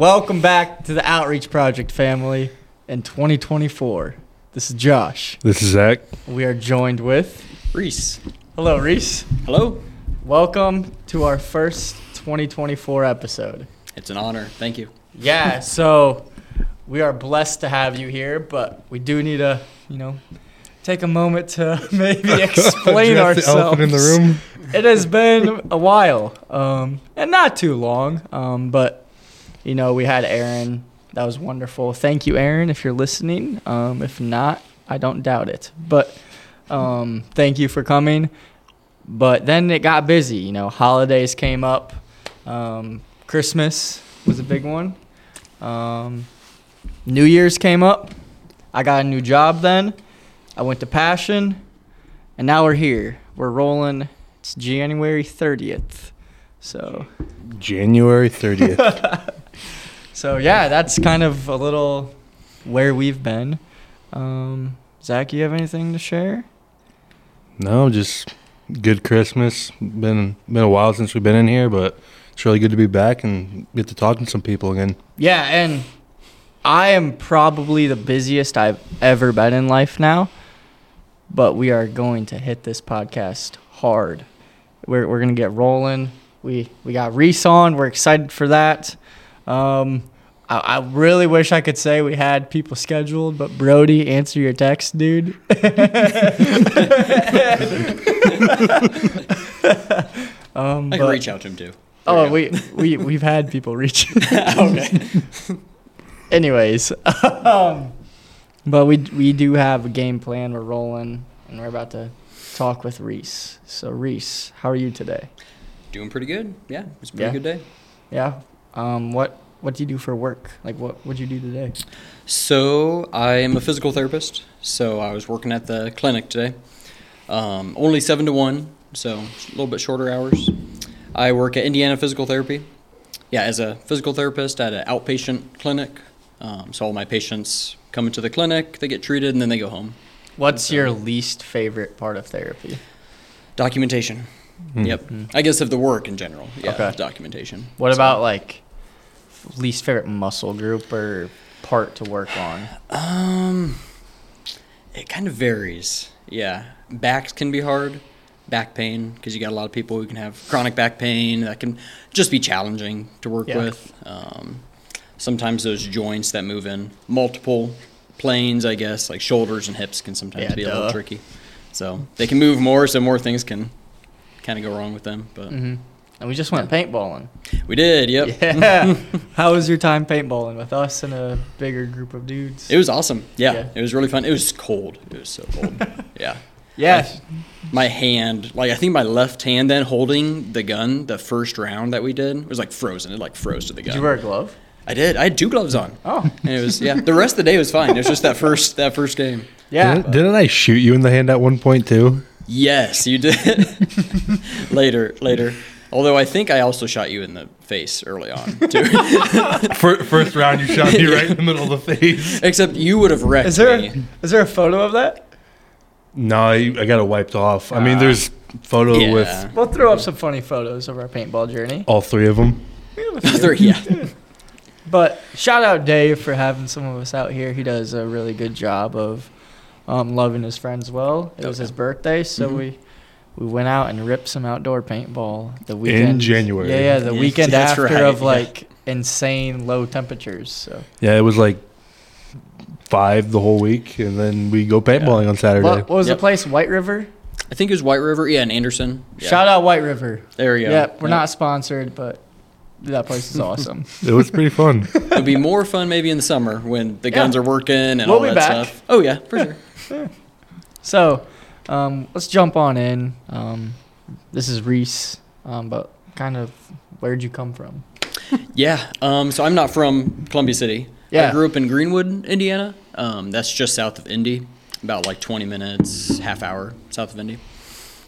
Welcome back to the Outreach Project family in 2024. This is Josh. This is Zach. We are joined with Reese. Hello, Reese. Hello. Welcome to our first 2024 episode. It's an honor. Thank you. Yeah, so we are blessed to have you here, but we do need to, take a moment to maybe explain ourselves. The elephant in the room. It has been a while, and not too long, but we had Aaron. That was wonderful. Thank you, Aaron, if you're listening. If not, I don't doubt it. But thank you for coming. But then it got busy. Holidays came up. Christmas was a big one. New Year's came up. I got a new job then. I went to Passion. And now we're here. We're rolling. It's January 30th. So January 30th. So, yeah, that's kind of a little where we've been. Zach, you have anything to share? No, just good Christmas. Been a while since we've been in here, but it's really good to be back and get to talking to some people again. Yeah, and I am probably the busiest I've ever been in life now, but we are going to hit this podcast hard. We're going to get rolling. We got Reese on. We're excited for that. I really wish I could say we had people scheduled, but Brody, answer your text, dude. I can reach out to him too. We've had people reach. Okay. Anyways, but we do have a game plan. We're rolling, and we're about to talk with Reese. So Reese, how are you today? Doing pretty good. Yeah, it's a pretty good day. Yeah. What do you do for work? Like, what would you do today? So I am a physical therapist. So I was working at the clinic today. Only 7 to 1, so a little bit shorter hours. I work at Indiana Physical Therapy. Yeah, as a physical therapist at an outpatient clinic. So all my patients come into the clinic, they get treated, and then they go home. What's your least favorite part of therapy? Documentation. Mm-hmm. Yep. I guess of the work in general. Yeah, okay. Documentation. What about like least favorite muscle group or part to work on? It kind of varies. Yeah. Backs can be hard. Back pain, because you got a lot of people who can have chronic back pain. That can just be challenging to work with. Sometimes those joints that move in multiple planes, I guess, like shoulders and hips can sometimes be a little tricky. So they can move more, so more things can kind of go wrong with them, but and we just went paintballing. We did, yep. Yeah. How was your time paintballing with us and a bigger group of dudes? It was awesome. Yeah, it was really fun. It was cold. It was so cold. Yeah. Yeah. My hand, I think my left hand, then holding the gun, the first round that we did was frozen. It froze to the gun. Did you wear a glove? I did. I had 2 gloves on. Oh, and it was the rest of the day was fine. It was just that first game. Yeah. Didn't I shoot you in the hand at one point too? Yes, you did. Later. Although I think I also shot you in the face early on, too. First round, you shot me right in the middle of the face. Except you would have wrecked me. Is there a photo of that? No, I got it wiped off. I mean, there's photo with... We'll throw up some funny photos of our paintball journey. All 3 of them? Yeah. But shout out Dave for having some of us out here. He does a really good job of... loving his friends well. It was his birthday, so we went out and ripped some outdoor paintball the weekend. In January. Yeah, the weekend after of insane low temperatures. So yeah, it was 5 the whole week, and then we go paintballing on Saturday. What was the place? White River? I think it was White River. Yeah, in Anderson. Yeah. Shout out White River. There you go. Yeah, we're not sponsored, but... That place is awesome. It was pretty fun. It'll be more fun maybe in the summer when the guns are working and all that stuff. Oh, yeah, for sure. So let's jump on in. This is Reese, but kind of where'd you come from? So I'm not from Columbia City. Yeah. I grew up in Greenwood, Indiana. That's just south of Indy, about 20 minutes, half hour south of Indy.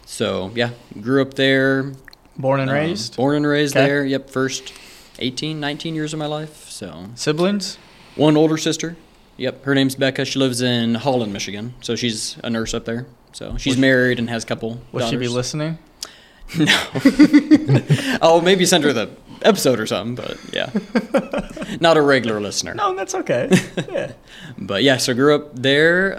So, yeah, grew up there. Born and raised? Born and raised there. Yep, first 18, 19 years of my life. So siblings? One older sister. Yep, her name's Becca. She lives in Holland, Michigan. So she's a nurse up there. So she's married and has a couple daughters. Will she be listening? No. Oh, maybe send her the episode or something, but yeah. Not a regular listener. No, that's okay. Yeah. But yeah, so grew up there.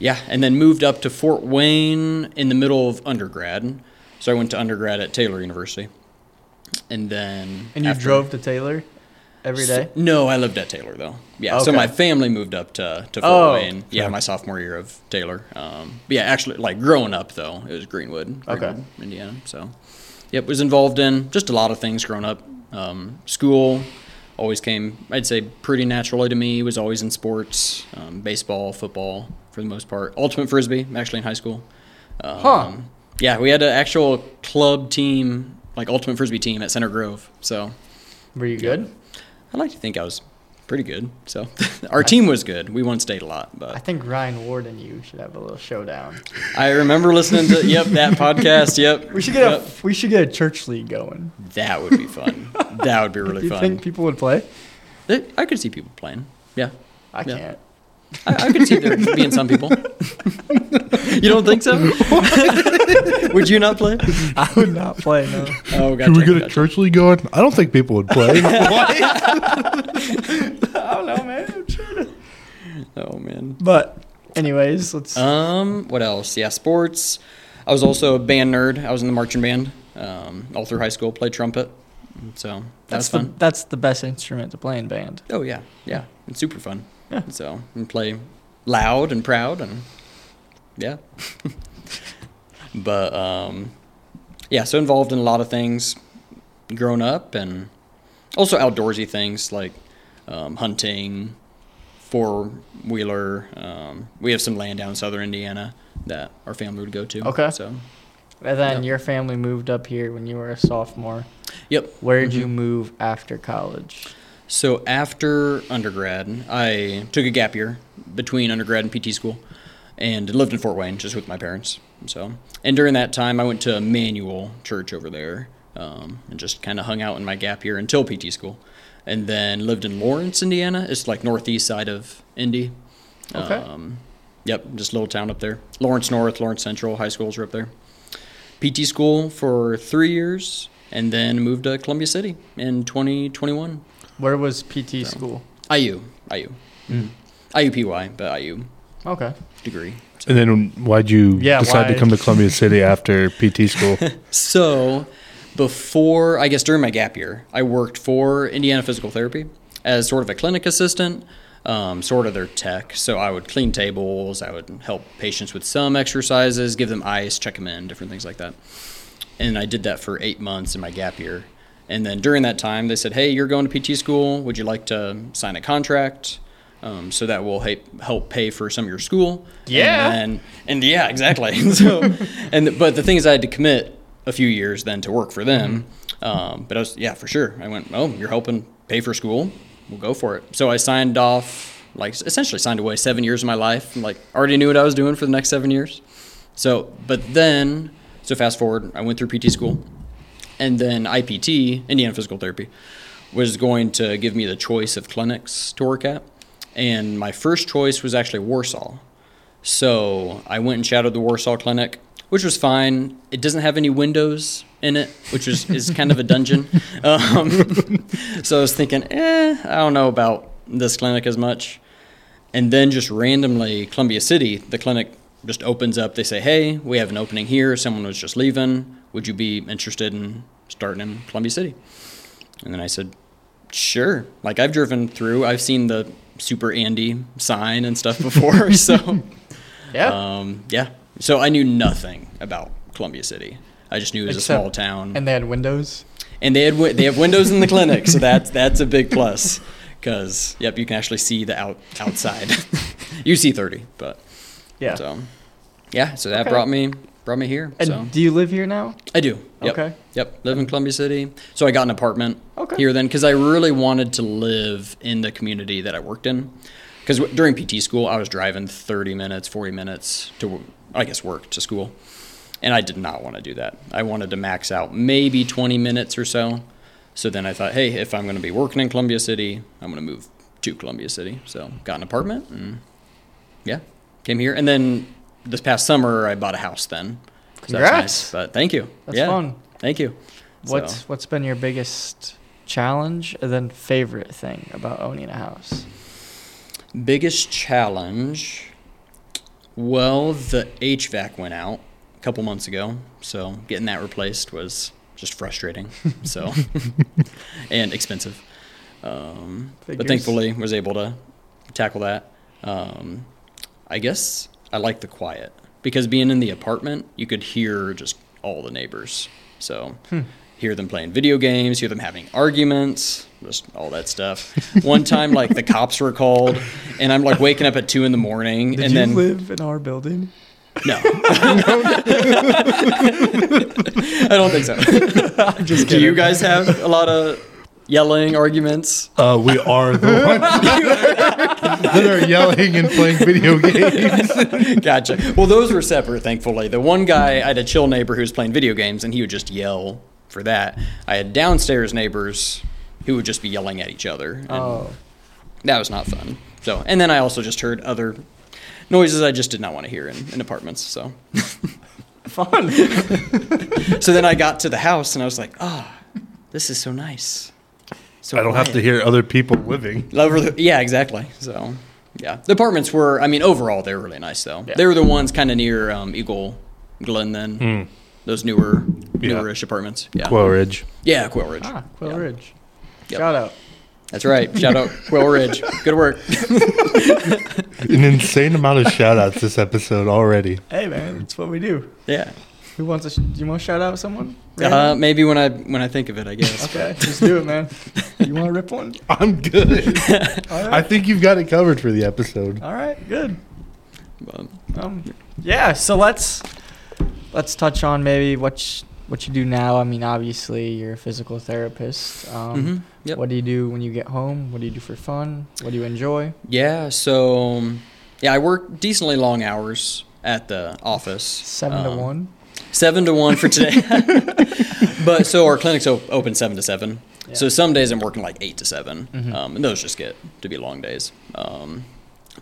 Yeah, and then moved up to Fort Wayne in the middle of undergrad. So I went to undergrad at Taylor University. And then... And you drove to Taylor every day? So, no, I lived at Taylor, though. Yeah, okay. So my family moved up to Fort Wayne. Yeah, sure. My sophomore year of Taylor. Yeah, actually, like, growing up, though, it was Greenwood, Indiana. So, yep, was involved in just a lot of things growing up. School always came, I'd say, pretty naturally to me. Was always in sports, baseball, football, for the most part. Ultimate Frisbee, actually, in high school. Yeah, we had an actual club team... like Ultimate Frisbee team at Center Grove. So were you good? I like to think I was pretty good. So our team was good. We won state a lot, but I think Ryan Ward and you should have a little showdown. I remember listening to that podcast. Yep. We should get a church league going. That would be fun. That would be really fun. Do you think people would play? I could see people playing. Yeah. I can't. I could see there being some people. You don't think so? Would you not play? I would not play, no. Oh, gotcha. Should we get a church league going? I don't think people would play. I don't know, man. I'm sure. Oh, man. But anyways, let's... what else? Yeah, sports. I was also a band nerd. I was in the marching band all through high school. Played trumpet. So that's fun. That's the best instrument to play in band. Oh, yeah. Yeah. It's super fun. Yeah. So, and play loud and proud and, yeah. But, yeah, so involved in a lot of things growing up and also outdoorsy things like hunting, four-wheeler. We have some land down in southern Indiana that our family would go to. Okay. So, and then your family moved up here when you were a sophomore. Yep. Where did you move after college? So after undergrad, I took a gap year between undergrad and PT school and lived in Fort Wayne just with my parents. And during that time, I went to Emmanuel Church over there and just kind of hung out in my gap year until PT school. And then lived in Lawrence, Indiana. It's like northeast side of Indy. Okay. Yep, just a little town up there. Lawrence North, Lawrence Central, high schools are up there. PT school for 3 years and then moved to Columbia City in 2021. Where was PT school? IU. Mm. IUPY, but IU. Okay. Degree. So. And then why'd you decide to come to Columbia City after PT school? So before, I guess during my gap year, I worked for Indiana Physical Therapy as sort of a clinic assistant, sort of their tech. So I would clean tables. I would help patients with some exercises, give them ice, check them in, different things like that. And I did that for 8 months in my gap year. And then during that time, they said, hey, you're going to PT school. Would you like to sign a contract so that will help pay for some of your school? Yeah. And yeah, exactly. But the thing is I had to commit a few years then to work for them. But I was, for sure. I went, oh, you're helping pay for school? We'll go for it. So I signed off, essentially signed away 7 years of my life. And, already knew what I was doing for the next 7 years. So fast forward, I went through PT school. And then IPT, Indiana Physical Therapy, was going to give me the choice of clinics to work at. And my first choice was actually Warsaw. So I went and shadowed the Warsaw clinic, which was fine. It doesn't have any windows in it, which is kind of a dungeon. So I was thinking, I don't know about this clinic as much. And then just randomly, Columbia City, the clinic just opens up. They say, hey, we have an opening here. Someone was just leaving. Would you be interested in starting in Columbia City? And then I said, sure. I've driven through. I've seen the Super Andy sign and stuff before. So, yeah. So I knew nothing about Columbia City. I just knew it was a small town. And they had windows? And they have windows in the clinic, so that's a big plus. Because, you can actually see the outside. You see 30, but. Yeah. So that brought me here. And do you live here now? I do. Yep. Okay. Yep. Live in Columbia City. So I got an apartment here then because I really wanted to live in the community that I worked in. Because during PT school, I was driving 30 minutes, 40 minutes to, work to school. And I did not want to do that. I wanted to max out maybe 20 minutes or so. So then I thought, hey, if I'm going to be working in Columbia City, I'm going to move to Columbia City. So got an apartment and came here. And then this past summer, I bought a house then Congrats. Nice, but thank you. That's fun. Thank you. What's been your biggest challenge and then favorite thing about owning a house? Biggest challenge? Well, the HVAC went out a couple months ago, so getting that replaced was just frustrating. So and expensive. But thankfully was able to tackle that. I guess I like the quiet because being in the apartment, you could hear just all the neighbors. So hear them playing video games, hear them having arguments, just all that stuff. One time, like the cops were called and I'm like waking up at 2 a.m. Did and you then live in our building? No. I don't think so. I'm just kidding. Do you guys have a lot of yelling arguments? We are the ones that are yelling and playing video games. Gotcha. Well, those were separate, thankfully. The one guy, I had a chill neighbor who was playing video games, and he would just yell for that. I had downstairs neighbors who would just be yelling at each other. And that was not fun. So, and then I also just heard other noises I just did not want to hear in apartments. So fun. So then I got to the house, and I was like, this is so nice. So I don't have to hear other people living. Yeah, exactly. So, yeah. The apartments were, I mean, overall, they were really nice, though. Yeah. They were the ones kind of near Eagle Glen then. Those newerish apartments. Yeah. Quail Ridge. Yeah, Quail Ridge. Ah, Quail Ridge. Yep. Shout out. That's right. Shout out Quail Ridge. Good work. An insane amount of shout outs this episode already. Hey, man. It's what we do. Yeah. Who wants to? Do you want to shout out someone? Maybe when I think of it, I guess. Okay, just do it, man. You want to rip one? I'm good. All right. I think you've got it covered for the episode. All right, good. Yeah. So let's touch on maybe what you do now. I mean, obviously you're a physical therapist. Yep. What do you do when you get home? What do you do for fun? What do you enjoy? Yeah. So I work decently long hours at the office. 7 to 1. 7 to 1 for today. But so our clinic's open 7 to 7. Yeah. So some days I'm working like 8 to 7. And those just get to be long days.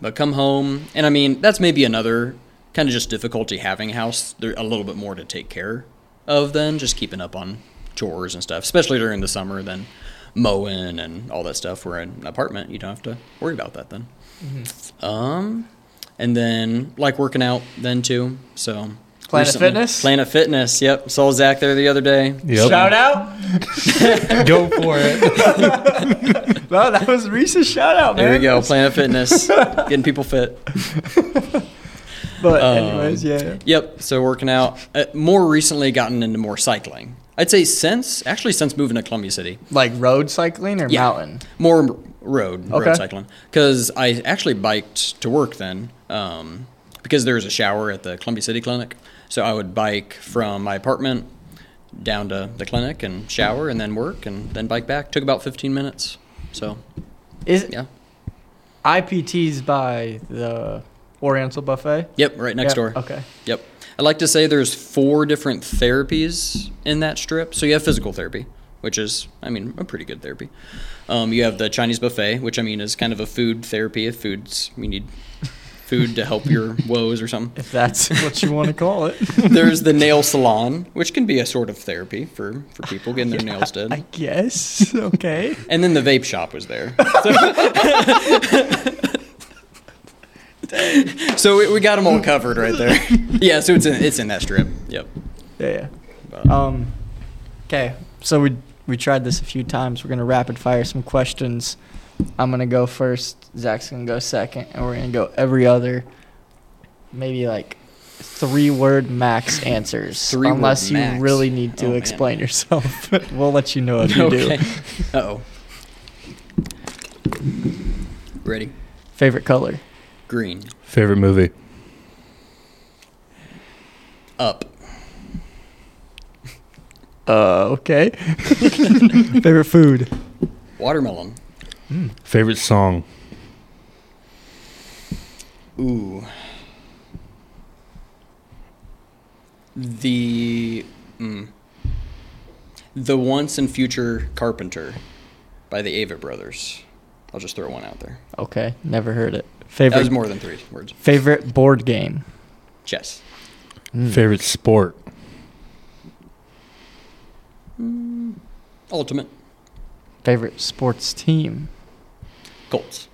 But come home. And I mean, that's maybe another kind of just difficulty having a house. There's a little bit more to take care of than just keeping up on chores and stuff, especially during the summer, then mowing and all that stuff. We're in an apartment. You don't have to worry about that then. And then like working out then too. So Planet recently. Fitness? Planet Fitness, yep. Saw Zach there the other day. Yep. Shout out. Go for it. Well, that was Reese's shout out, man. There we go, Planet Fitness. Getting people fit. But anyways, yeah. Yep, so working out. More recently gotten into more cycling. I'd say since moving to Columbia City. Like road cycling or mountain? More road cycling. Because I actually biked to work then because there was a shower at the Columbia City Clinic. So I would bike from my apartment down to the clinic and shower and then work and then bike back. Took about 15 minutes. So, IPT's by the Oriental Buffet? Yep, right next door. Okay. Yep. I like to say there's 4 different therapies in that strip. So you have physical therapy, which is, I mean, a pretty good therapy. You have the Chinese buffet, which I mean is kind of a food therapy. If food's, you need food to help your woes or something. If that's what you want to call it. There's the nail salon, which can be a sort of therapy for people getting their nails done. I guess. Okay. And then the vape shop was there. So we got them all covered right there. Yeah, so it's in that strip. Yep. Yeah. Okay, so we tried this a few times. We're going to rapid fire some questions. I'm going to go first, Zach's going to go second, and we're going to go every other, maybe like 3-word max answers. Unless you really need to explain yourself. We'll let you know if you do. Uh-oh. Ready? Favorite color? Green. Favorite movie? Up. Okay. Favorite food? Watermelon. Favorite song? Ooh. The Once and Future Carpenter by the Ava Brothers. I'll just throw one out there. Okay, never heard it. Favorite. That was more than 3 words. Favorite board game? Chess. Favorite sport? Ultimate. Favorite sports team? Colts.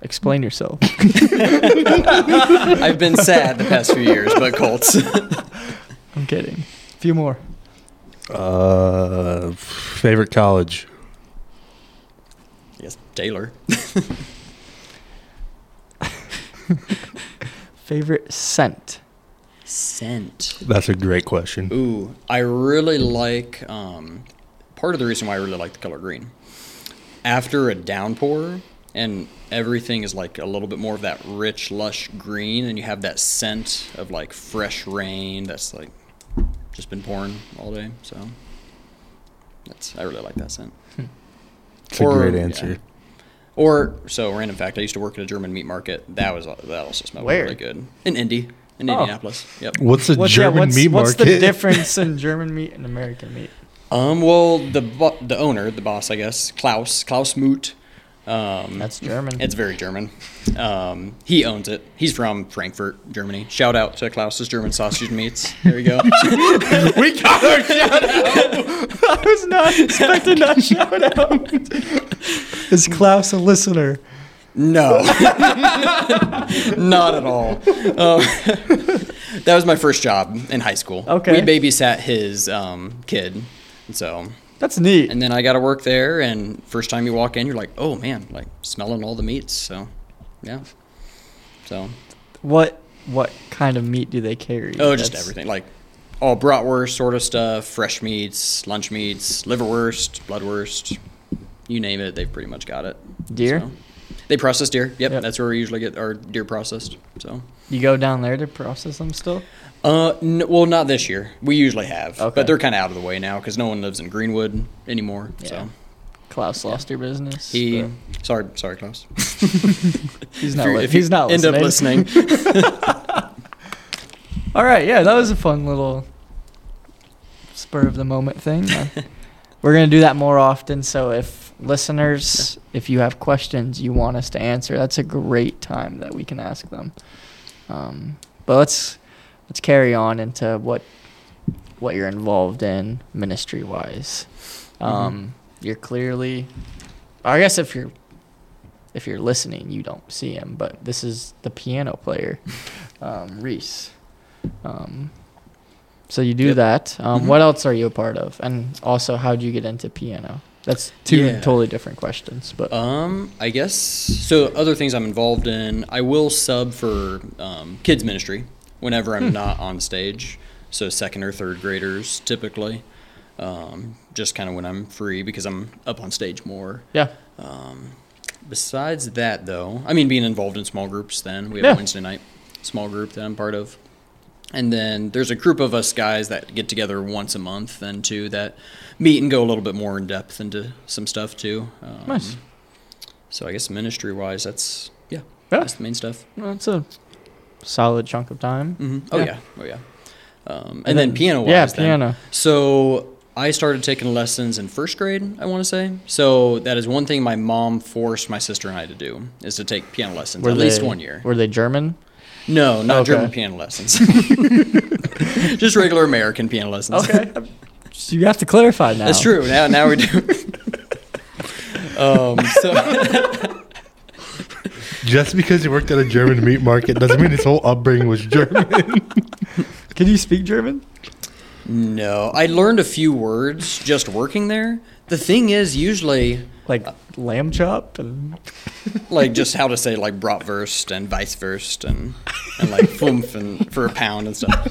Explain yourself. I've been sad the past few years, but Colts. I'm kidding. A few more. Favorite college? Yes, Taylor. Favorite scent? That's a great question. Ooh, I really like, part of the reason why I really like the color green. After a downpour and everything is like a little bit more of that rich, lush green, and you have that scent of like fresh rain that's like just been pouring all day. So I really like that scent. It's a great answer. Yeah. Or, so random fact, I used to work at a German meat market. That also smelled really good. In Indy. In Indianapolis. Yep. What's the difference in German meat and American meat? Well, the owner, the boss, I guess, Klaus Muth. That's German. It's very German. He owns it. He's from Frankfurt, Germany. Shout out to Klaus's German sausage and meats. There you go. We got our shout out. I was not expecting that shout out. Is Klaus a listener? No, not at all. That was my first job in high school. Okay, we babysat his kid, so that's neat. And then I got to work there, and first time you walk in, you're like, "Oh man!" Like smelling all the meats. So, yeah. So, what kind of meat do they carry? Oh, just everything, like all bratwurst sort of stuff, fresh meats, lunch meats, liverwurst, bloodwurst, you name it. They've pretty much got it. Deer. So. They process deer. Yep, that's where we usually get our deer processed. So you go down there to process them still? Well, not this year. We usually have, but they're kind of out of the way now because no one lives in Greenwood anymore. Yeah. So Klaus lost your business. Sorry, Klaus. He's not listening. All right, yeah, that was a fun little spur of the moment thing. We're gonna do that more often. So if listeners, if you have questions you want us to answer, that's a great time that we can ask them. But let's carry on into what you're involved in ministry-wise. You're clearly, I guess if you're listening, you don't see him, but this is the piano player, Reese. So you do that. What else are you a part of? And also, how did you get into piano? That's two totally different questions, but I guess so. Other things I'm involved in, I will sub for kids ministry whenever I'm not on stage. So second or third graders typically, just kind of when I'm free because I'm up on stage more. Yeah. Besides that, though, I mean being involved in small groups. Then we have a Wednesday night small group that I'm part of, and then there's a group of us guys that get together once a month. Then too that. Meet and go a little bit more in depth into some stuff too. Nice. So I guess ministry wise, that's the main stuff. Well, that's a solid chunk of time. Mm-hmm. Oh yeah. And then piano wise. Yeah, piano. Then. So I started taking lessons in first grade, I want to say. So that is one thing my mom forced my sister and I to do is to take piano lessons at least 1 year. Were they German? No, not German piano lessons. Just regular American piano lessons. Okay. So you have to clarify now. That's true. Now we do. Just because you worked at a German meat market doesn't mean his whole upbringing was German. Can you speak German? No. I learned a few words just working there. The thing is usually... Like lamb chop? And like just how to say like bratwurst and weisswurst and like fünf and for a pound and stuff.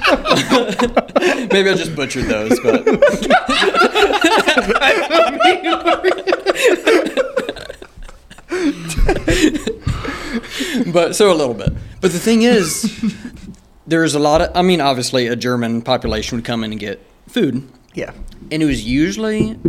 Maybe I just butchered those, but. But so a little bit. But the thing is, there's a lot of, I mean, obviously a German population would come in and get food. Yeah. And it was usually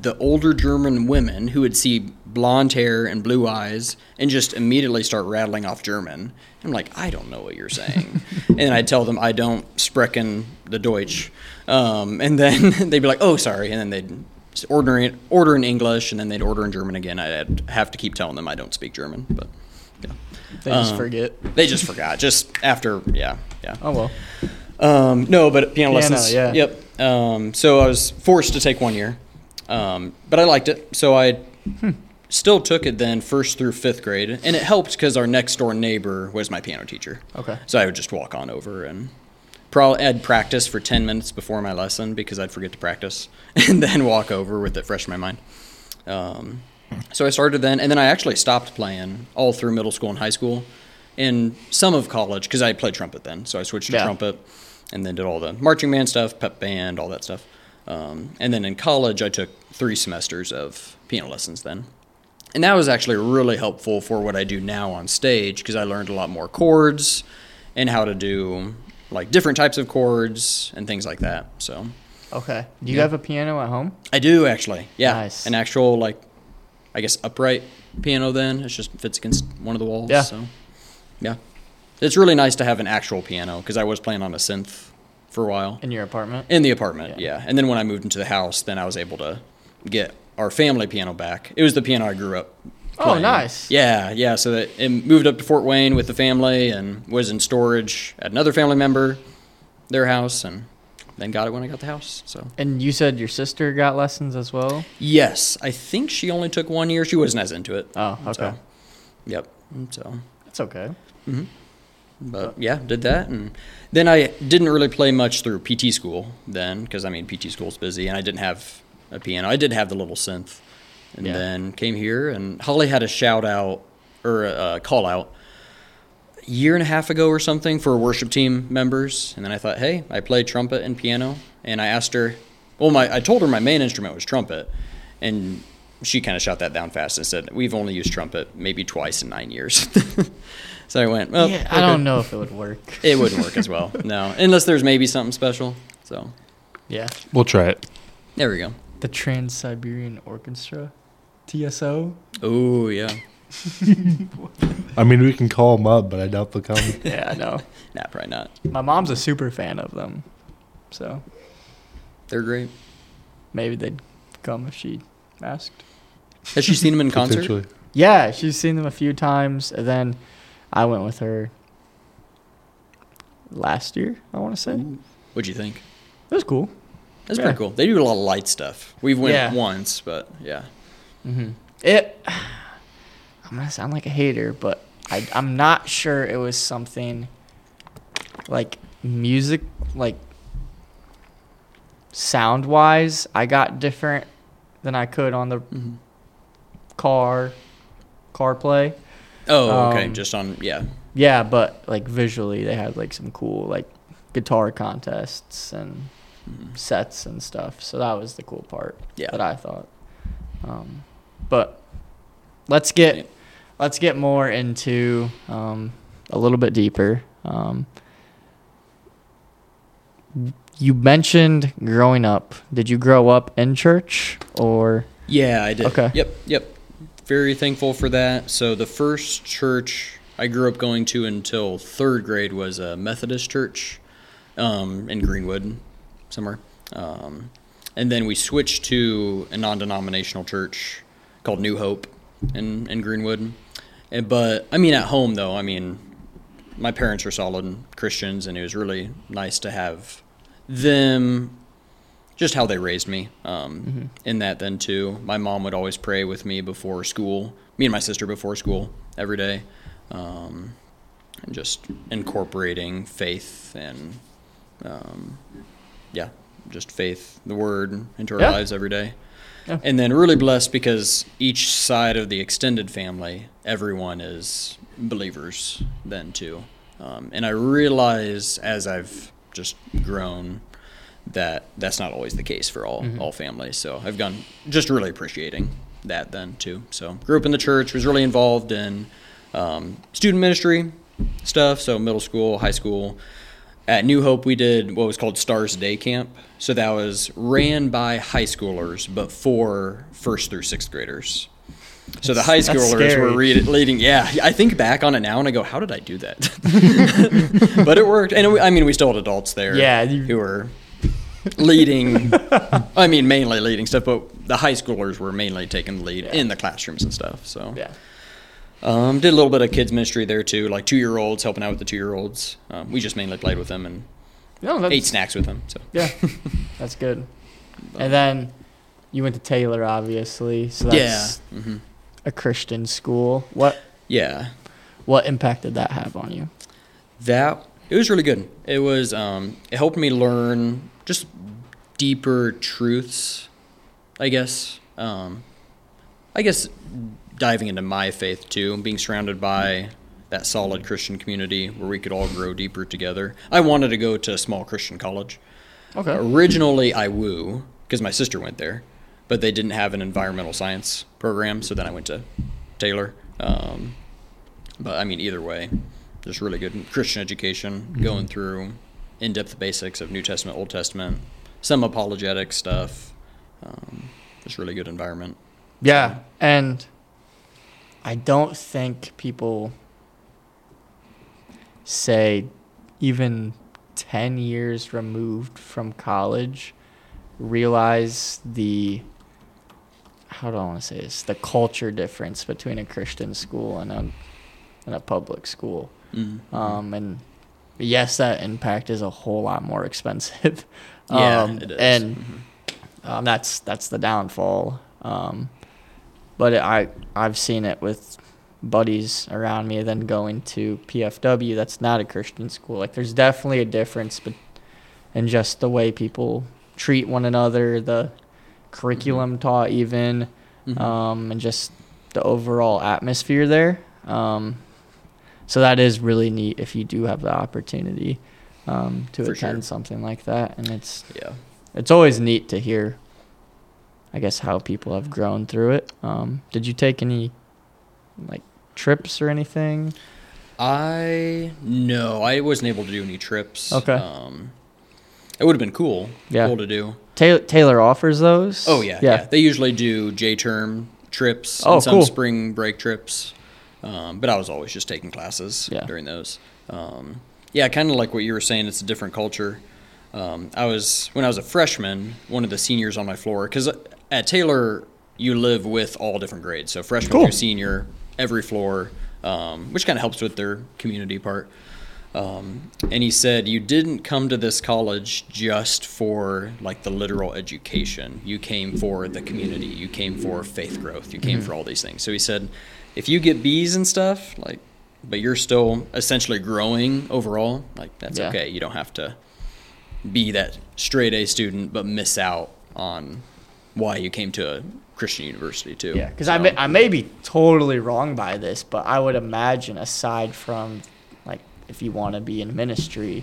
the older German women who would see blonde hair and blue eyes and just immediately start rattling off German. I'm like, I don't know what you're saying. And I tell them I don't sprechen the Deutsch. And then they'd be like, oh, sorry. And then they'd order in English, and then they'd order in German again. I'd have to keep telling them I don't speak German. But yeah, they just forget. They just forgot. Just after, yeah. Oh, well. No, but piano lessons. Yeah. Yep. So I was forced to take 1 year. But I liked it, so I still took it then first through fifth grade, and it helped because our next door neighbor was my piano teacher. Okay. So I would just walk on over and probably I'd practice for 10 minutes before my lesson because I'd forget to practice, and then walk over with it fresh in my mind. So I started then, and then I actually stopped playing all through middle school and high school, and some of college because I played trumpet then. So I switched to trumpet, and then did all the marching band stuff, pep band, all that stuff. And then in college, I took 3 semesters of piano lessons then. And that was actually really helpful for what I do now on stage because I learned a lot more chords and how to do like different types of chords and things like that. So, okay. Do you have a piano at home? I do actually. Yeah. Nice. An actual like, I guess, upright piano then. It just fits against one of the walls. Yeah. So, yeah. It's really nice to have an actual piano because I was playing on a synth for a while. In your apartment? In the apartment, yeah. And then when I moved into the house, then I was able to get our family piano back. It was the piano I grew up playing. Oh, nice. Yeah, yeah. So that it moved up to Fort Wayne with the family and was in storage at another family member, their house, and then got it when I got the house. So. And you said your sister got lessons as well? Yes. I think she only took 1 year. She wasn't as into it. Oh, okay. So, yep. So. That's okay. Mm-hmm. But, yeah, did that. And then I didn't really play much through PT school then because, I mean, PT school's busy, and I didn't have a piano. I did have the little synth. And then came here, and Holly had a shout-out or a call-out a year and a half ago or something for worship team members. And then I thought, hey, I play trumpet and piano. And I asked her – well, I told her my main instrument was trumpet, and she kind of shot that down fast and said, we've only used trumpet maybe twice in 9 years. So I went, well, yeah, I don't know if it would work. It wouldn't work as well, no, unless there's maybe something special. So, yeah, we'll try it. There we go. The Trans Siberian Orchestra, TSO. Oh yeah. I mean, we can call them up, but I doubt they'll come. Yeah, I know. Nah, probably not. My mom's a super fan of them, so they're great. Maybe they'd come if she asked. Has she seen them in concert? Yeah, she's seen them a few times, and then I went with her last year, I want to say. What'd you think? It was cool. That's pretty cool. They do a lot of light stuff. We've went once, but yeah. Mm-hmm. I'm going to sound like a hater, but I'm not sure it was something like music, like sound-wise. I got different than I could on the car play. Oh, okay, just on, yeah. Yeah, but, like, visually they had, like, some cool, like, guitar contests and sets and stuff. So that was the cool part that I thought. But let's get more into a little bit deeper. You mentioned growing up. Did you grow up in church or? Yeah, I did. Okay. Yep. Very thankful for that. So the first church I grew up going to until third grade was a Methodist church in Greenwood somewhere. And then we switched to a non-denominational church called New Hope in Greenwood. But, I mean, at home, though, I mean, my parents were solid Christians, and it was really nice to have them, just how they raised me in that then, too. My mom would always pray with me before school, me and my sister before school every day, and just incorporating faith and, just faith, the word, into our lives every day. Yeah. And then really blessed because each side of the extended family, everyone is believers then, too. And I realize as I've just grown that that's not always the case for all families. So I've gone just really appreciating that then too. So grew up in the church, was really involved in student ministry stuff. So middle school, high school. At New Hope, we did what was called Stars Day Camp. So that was ran by high schoolers, but for first through sixth graders. So the high schoolers were leading. Yeah, I think back on it now and I go, how did I do that? But it worked. And I mean, we still had adults there who were leading, I mean, mainly leading stuff, but the high schoolers were mainly taking the lead in the classrooms and stuff. So, did a little bit of kids ministry there too, like 2-year-olds, helping out with the 2-year-olds. We just mainly played with them and ate snacks with them. So, yeah, that's good. But, and then you went to Taylor, obviously, so that's a Christian school. What impact did that have on you? It was really good. It was it helped me learn just deeper truths, I guess. Diving into my faith too, and being surrounded by that solid Christian community where we could all grow deeper together. I wanted to go to a small Christian college. Okay. Originally, IU, because my sister went there, but they didn't have an environmental science program, so then I went to Taylor. But, I mean, either way, just really good Christian education, going through in-depth basics of New Testament, Old Testament, some apologetic stuff, just really good environment. Yeah, and I don't think people say even 10 years removed from college realize the culture difference between a Christian school and a public school. Mm-hmm. And yes, that impact is a whole lot more expensive. It is. And that's the downfall. But I've seen it with buddies around me then going to PFW. That's not a Christian school. Like, there's definitely a difference, but in just the way people treat one another, the curriculum taught even, and just the overall atmosphere there. So that is really neat if you do have the opportunity to attend something like that. And it's always neat to hear, I guess, how people have grown through it. Did you take any, trips or anything? I wasn't able to do any trips. Okay. It would have been cool to do. Taylor offers those? Oh, yeah. They usually do J-term trips and some spring break trips. But I was always just taking classes during those. Kind of like what you were saying, it's a different culture. When I was a freshman, one of the seniors on my floor, because at Taylor, you live with all different grades. So freshman through senior, every floor, which kind of helps with their community part. And he said, you didn't come to this college just for the literal education. You came for the community. You came for faith growth. You came for all these things. So he said, if you get B's and stuff, but you're still essentially growing overall, that's okay. You don't have to be that straight A student, but miss out on why you came to a Christian university too. Yeah, because I may be totally wrong by this, but I would imagine aside from if you want to be in ministry,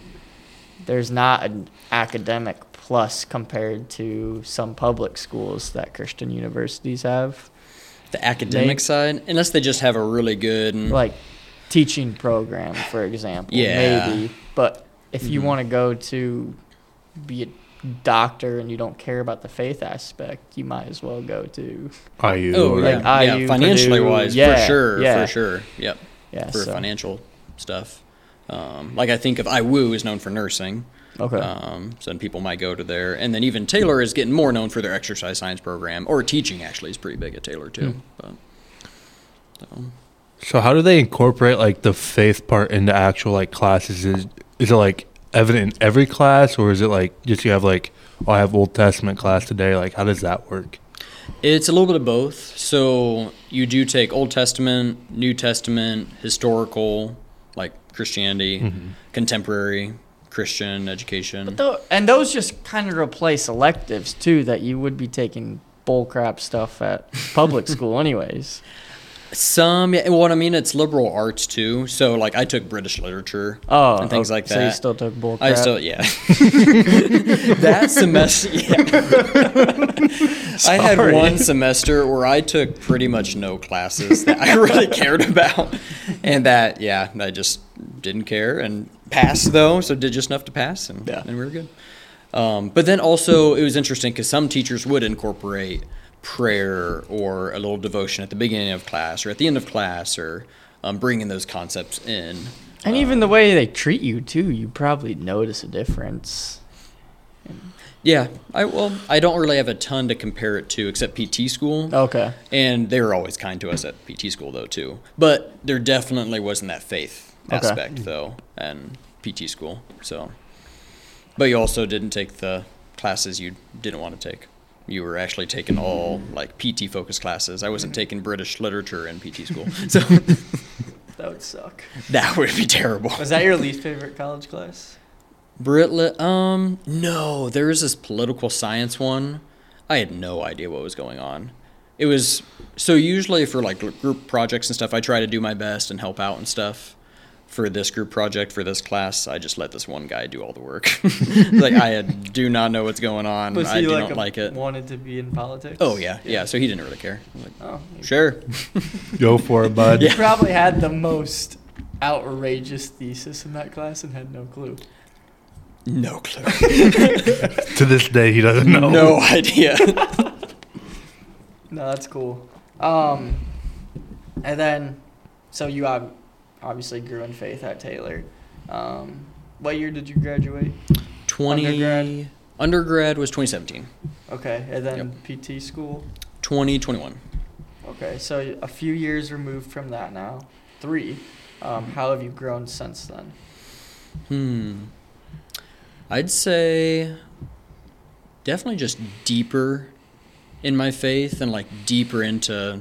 there's not an academic plus compared to some public schools that Christian universities have. The academic side, unless they just have a really good teaching program, for example. Yeah, maybe. But if you want to go to be a doctor and you don't care about the faith aspect, you might as well go to IU. IU, financially Purdue, wise, for sure. Yep. Yeah, for financial stuff. I think of IU is known for nursing. Okay. So then people might go to there. And then even Taylor is getting more known for their exercise science program, or teaching actually is pretty big at Taylor too. Mm. But, so how do they incorporate the faith part into actual classes? Is it evident in every class, or is it just you have I have Old Testament class today? How does that work? It's a little bit of both. So you do take Old Testament, New Testament, historical, Christianity, contemporary Christian education. But those just kind of replace electives, too, that you would be taking bullcrap stuff at public school anyways. It's liberal arts, too. So, I took British literature and things like that. So you still took bullcrap? I still, yeah. That semester, yeah. I had one semester where I took pretty much no classes that I really cared about. And that, I just didn't care and passed, though. So did just enough to pass, and we were good. But then also it was interesting because some teachers would incorporate prayer or a little devotion at the beginning of class or at the end of class, or bringing those concepts in. And even the way they treat you, too, you probably notice a difference. Yeah. I don't really have a ton to compare it to except PT school. Okay. And they were always kind to us at PT school, though, too. But there definitely wasn't that faith aspect, though, and PT school. So, but you also didn't take the classes you didn't want to take. you were actually taking all like PT focused classes. I wasn't taking British literature in PT school. So that would suck. That would be terrible. Was that your least favorite college class? Brit lit? No, there was this political science one. I had no idea what was going on. It was, so usually for like group projects and stuff, I try to do my best and help out and stuff. For this group project, for this class, I just let this one guy do all the work. Like, do not know what's going on. Was he I don't like it. Wanted to be in politics? Oh, yeah. So he didn't really care. I was like, oh, sure. Go for it, bud. Yeah. He probably had the most outrageous thesis in that class and had no clue. No clue. To this day, he doesn't know. No idea. No, that's cool. And then, so you obviously grew in faith at Taylor. What year did you graduate? Undergrad was 2017. Okay, and then PT school? 2021. Okay, so a few years removed from that now, 3. How have you grown since then? I'd say definitely just deeper in my faith and like deeper into,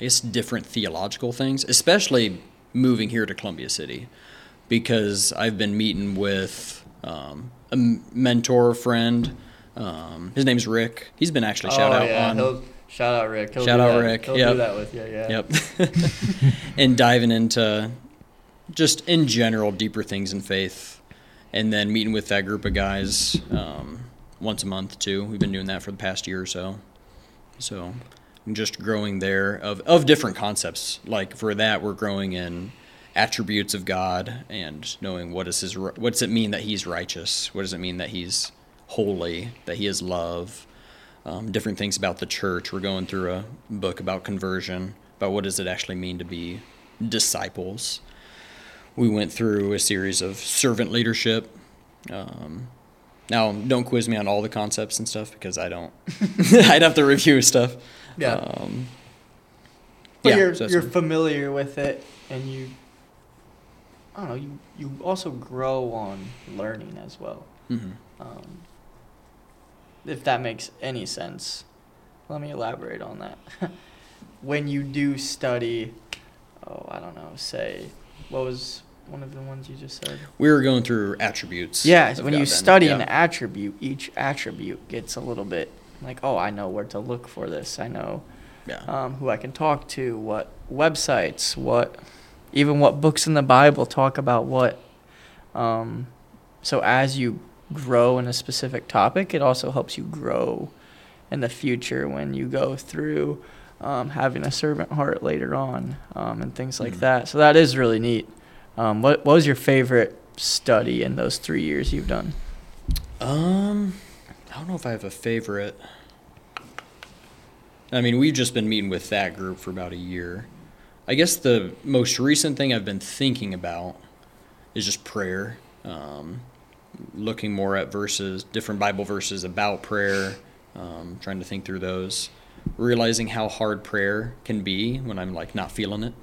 I guess, different theological things, especially moving here to Columbia City, because I've been meeting with a mentor friend. His name's Rick. He's been actually shout out Rick. He'll shout out that. Rick. He'll do that with you. Yeah. Yep. And diving into just in general deeper things in faith, and then meeting with that group of guys once a month too. We've been doing that for the past year or so. So I'm just growing there of different concepts. Like for that, we're growing in attributes of God and knowing what does it mean that he's righteous? What does it mean that he's holy, that he is love? Different things about the church. We're going through a book about conversion, about what does it actually mean to be disciples? We went through a series of servant leadership. Now, don't quiz me on all the concepts and stuff because I don't. I'd have to review stuff. Yeah. But you're familiar with it, and you also grow on learning as well. Mm-hmm. If that makes any sense. Let me elaborate on that. When you do study, I don't know, say, what was one of the ones you just said? We were going through attributes. Yeah, when you study an attribute, each attribute gets a little bit like, I know where to look for this. I know who I can talk to, what websites, even what books in the Bible talk about what. So as you grow in a specific topic, it also helps you grow in the future when you go through having a servant heart later on and things like that. So that is really neat. What was your favorite study in those 3 years you've done? I don't know if I have a favorite. I mean, we've just been meeting with that group for about a year. I guess the most recent thing I've been thinking about is just prayer. Looking more at verses, different Bible verses about prayer, trying to think through those, realizing how hard prayer can be when I'm like not feeling it.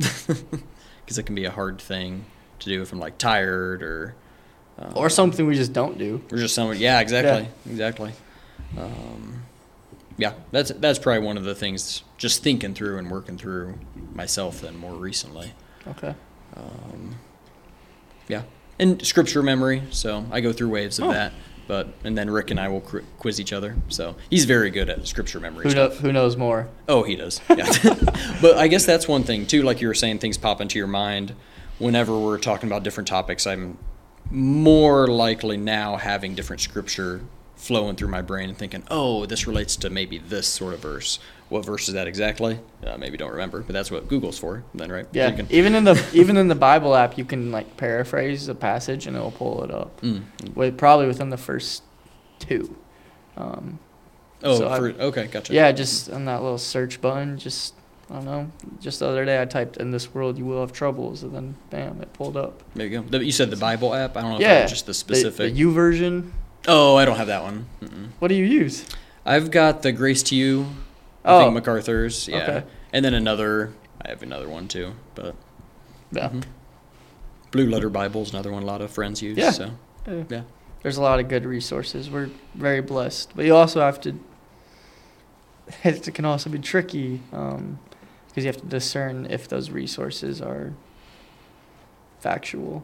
Because it can be a hard thing to do if I'm like tired or something we just don't do. Or just something, yeah, exactly, yeah. Exactly. That's probably one of the things. Just thinking through and working through myself then more recently. Okay. And scripture memory. So I go through waves of that. And then Rick and I will quiz each other. So he's very good at scripture memory. Who knows more? Oh, he does. Yeah. But I guess that's one thing, too. Like you were saying, things pop into your mind. Whenever we're talking about different topics, I'm more likely now having different scripture flowing through my brain and thinking, this relates to maybe this sort of verse. What verse is that exactly? Maybe don't remember, but that's what Google's for then, right? Yeah, even in the Bible app, you can like paraphrase a passage and it'll pull it up. Probably within the first 2. Okay, gotcha. Yeah, just on that little search button, I don't know. Just the other day I typed, in this world you will have troubles, and then bam, it pulled up. There you go. You said the Bible app? I don't know if that was just the specific. The YouVersion. Oh, I don't have that one. Mm-mm. What do you use? I've got the Grace to You, I think MacArthur's, yeah. Okay. And then I have another one too, but Blue Letter Bible's another one a lot of friends use. Yeah. So. Yeah. There's a lot of good resources. We're very blessed. But you also have to it can also be tricky because you have to discern if those resources are factual.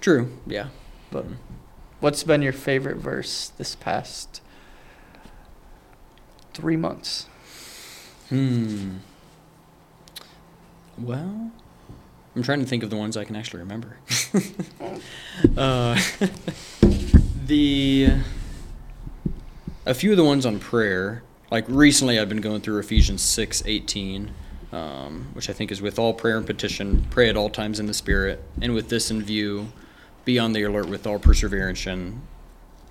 True, yeah. But what's been your favorite verse this past 3 months? Well, I'm trying to think of the ones I can actually remember. A few of the ones on prayer, like recently I've been going through Ephesians 6:18, which I think is, with all prayer and petition, pray at all times in the Spirit, and with this in view, be on the alert with all perseverance and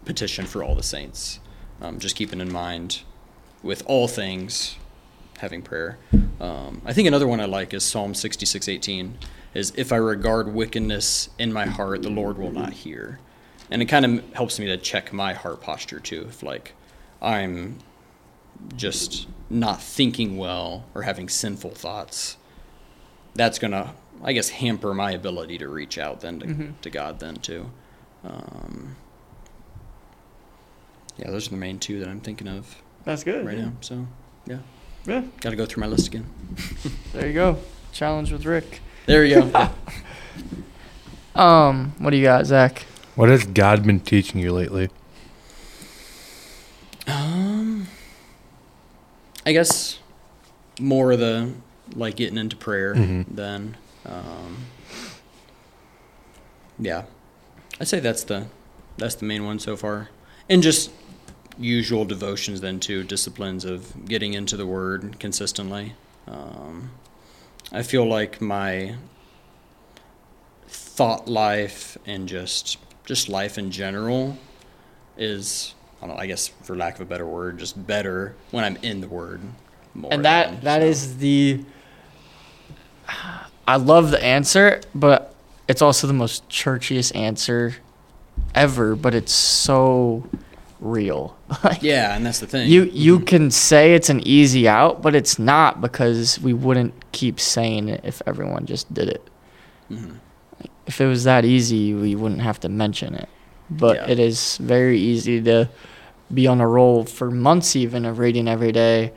petition for all the saints. Just keeping in mind, with all things, having prayer. I think another one I like is Psalm 66:18, is, if I regard wickedness in my heart, the Lord will not hear. And it kind of helps me to check my heart posture too. If, like, I'm just not thinking well or having sinful thoughts, that's going to, I guess, hamper my ability to reach out then to God then too. Yeah, those are the main two that I'm thinking of. That's good. Right now, so, yeah. Yeah. Got to go through my list again. There you go. Challenge with Rick. There you go. What do you got, Zach? What has God been teaching you lately? I guess more of the, like, getting into prayer than, yeah. I'd say that's the main one so far. And just usual devotions then too, disciplines of getting into the Word consistently. I feel like my thought life and just life in general is, I don't know, I guess for lack of a better word, just better when I'm in the Word more. And that is the, I love the answer, but it's also the most churchiest answer ever, but it's so real. Like, yeah, and that's the thing. You can say it's an easy out, but it's not, because we wouldn't keep saying it if everyone just did it. Mm-hmm. If it was that easy, we wouldn't have to mention it. But It is very easy to be on a roll for months even of reading every day.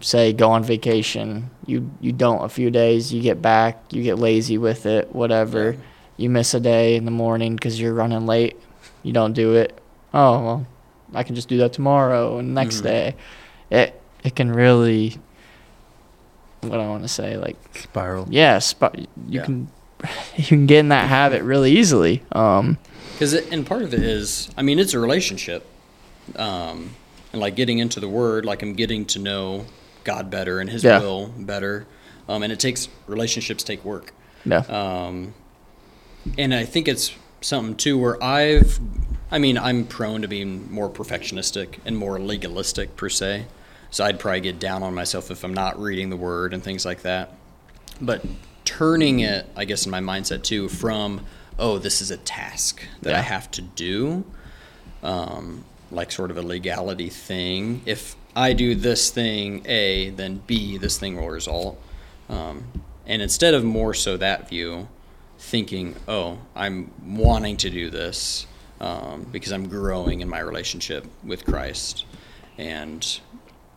Say go on vacation. You don't a few days. You get back. You get lazy with it, whatever. Yeah. You miss a day in the morning because you're running late. You don't do it. Oh, well, I can just do that tomorrow and next day. It can really, what I want to say, like, spiral. Yeah, you can get in that habit really easily. And part of it is, I mean, it's a relationship. And, like, getting into the Word, like, I'm getting to know God better and His will better. And it takes, relationships take work. Yeah. And I think it's something, too, where I'm prone to being more perfectionistic and more legalistic, per se. So I'd probably get down on myself if I'm not reading the Word and things like that. But turning it, I guess, in my mindset too, from, oh, this is a task that I have to do, like sort of a legality thing. If I do this thing A, then B, this thing will result. And instead of more so that view, thinking, oh, I'm wanting to do this because I'm growing in my relationship with Christ. And,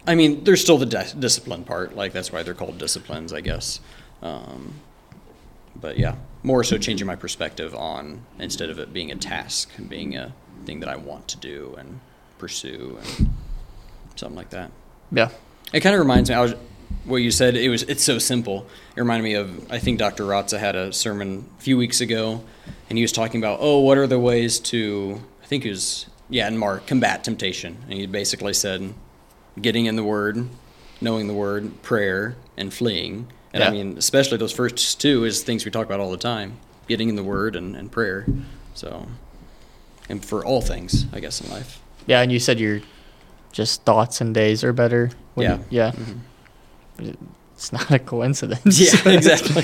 I mean, there's still the discipline part. Like, that's why they're called disciplines, I guess. But yeah, more so changing my perspective on, instead of it being a task and being a thing that I want to do and pursue and something like that. Yeah. It kind of reminds me, what you said, it's so simple. It reminded me of, I think Dr. Ratza had a sermon a few weeks ago, and he was talking about, what are the ways to, I think it was, in Mark, combat temptation. And he basically said, getting in the Word, knowing the Word, prayer, and fleeing. And I mean, especially those first two is things we talk about all the time, getting in the Word and prayer. So, and for all things, I guess, in life. Yeah, and you said your just thoughts and days are better. It's not a coincidence. Yeah, exactly.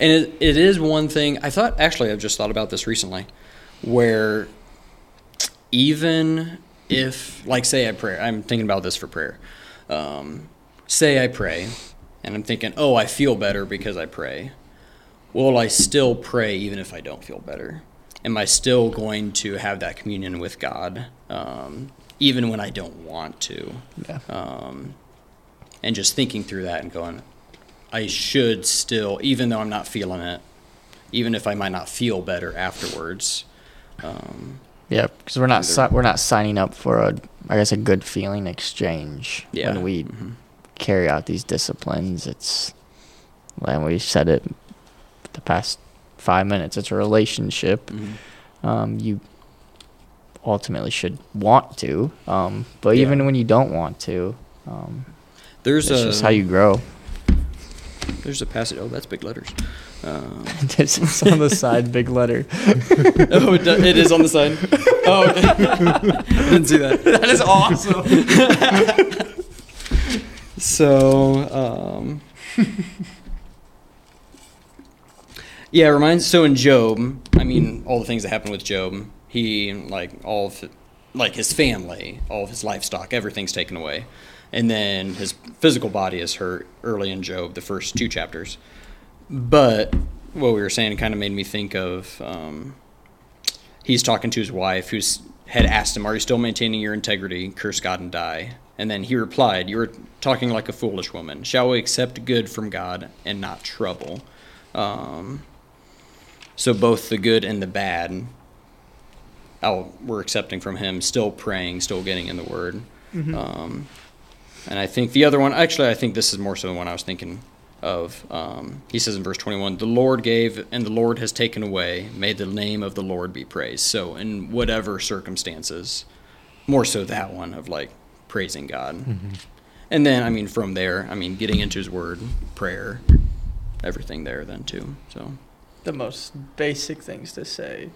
And it is one thing, I've just thought about this recently, where even if, like, say I pray, I'm thinking about this for prayer. Say I pray, and I'm thinking, I feel better because I pray. Will I still pray even if I don't feel better? Am I still going to have that communion with God? even when I don't want to. Yeah. And just thinking through that and going, I should still, even though I'm not feeling it, even if I might not feel better afterwards. Yeah, because we're not signing up for a good feeling exchange. Yeah. When we carry out these disciplines, it's, and we said it the past 5 minutes, it's a relationship. Mm-hmm. You ultimately should want to, but even when you don't want to, that's just how you grow. There's a passage. Oh, that's big letters. It's on the side, big letter. Oh, it is on the side. Oh, okay. I didn't see that. That is awesome. So, yeah, it reminds. So in Job, I mean, all the things that happened with Job, he all of his family, all of his livestock, everything's taken away. And then his physical body is hurt early in Job, the first two chapters. But what we were saying kind of made me think of he's talking to his wife, who had asked him, "Are you still maintaining your integrity? Curse God and die." And then he replied, "You are talking like a foolish woman. Shall we accept good from God and not trouble?" So both the good and the bad, we're accepting from him, still praying, still getting in the Word. Mm-hmm. And I think the other one, actually, I think this is more so the one I was thinking of. He says in verse 21, "The Lord gave and the Lord has taken away. May the name of the Lord be praised." So in whatever circumstances, more so that one of praising God. Mm-hmm. And then, from there, getting into his word, prayer, everything there then too. So the most basic things to say.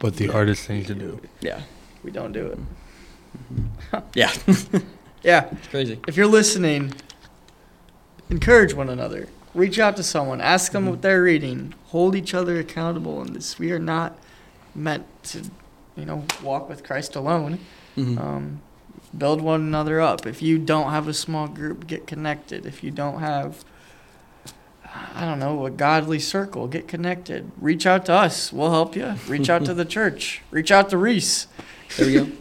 But the hardest thing to do. Yeah. We don't do it. Mm-hmm. Yeah. Yeah. It's crazy. If you're listening, encourage one another. Reach out to someone. Ask them what they're reading. Hold each other accountable in this. We are not meant to, walk with Christ alone. Mm-hmm. Build one another up. If you don't have a small group, get connected. If you don't have, a godly circle, get connected. Reach out to us. We'll help you. Reach out to the church. Reach out to Reese. There we go.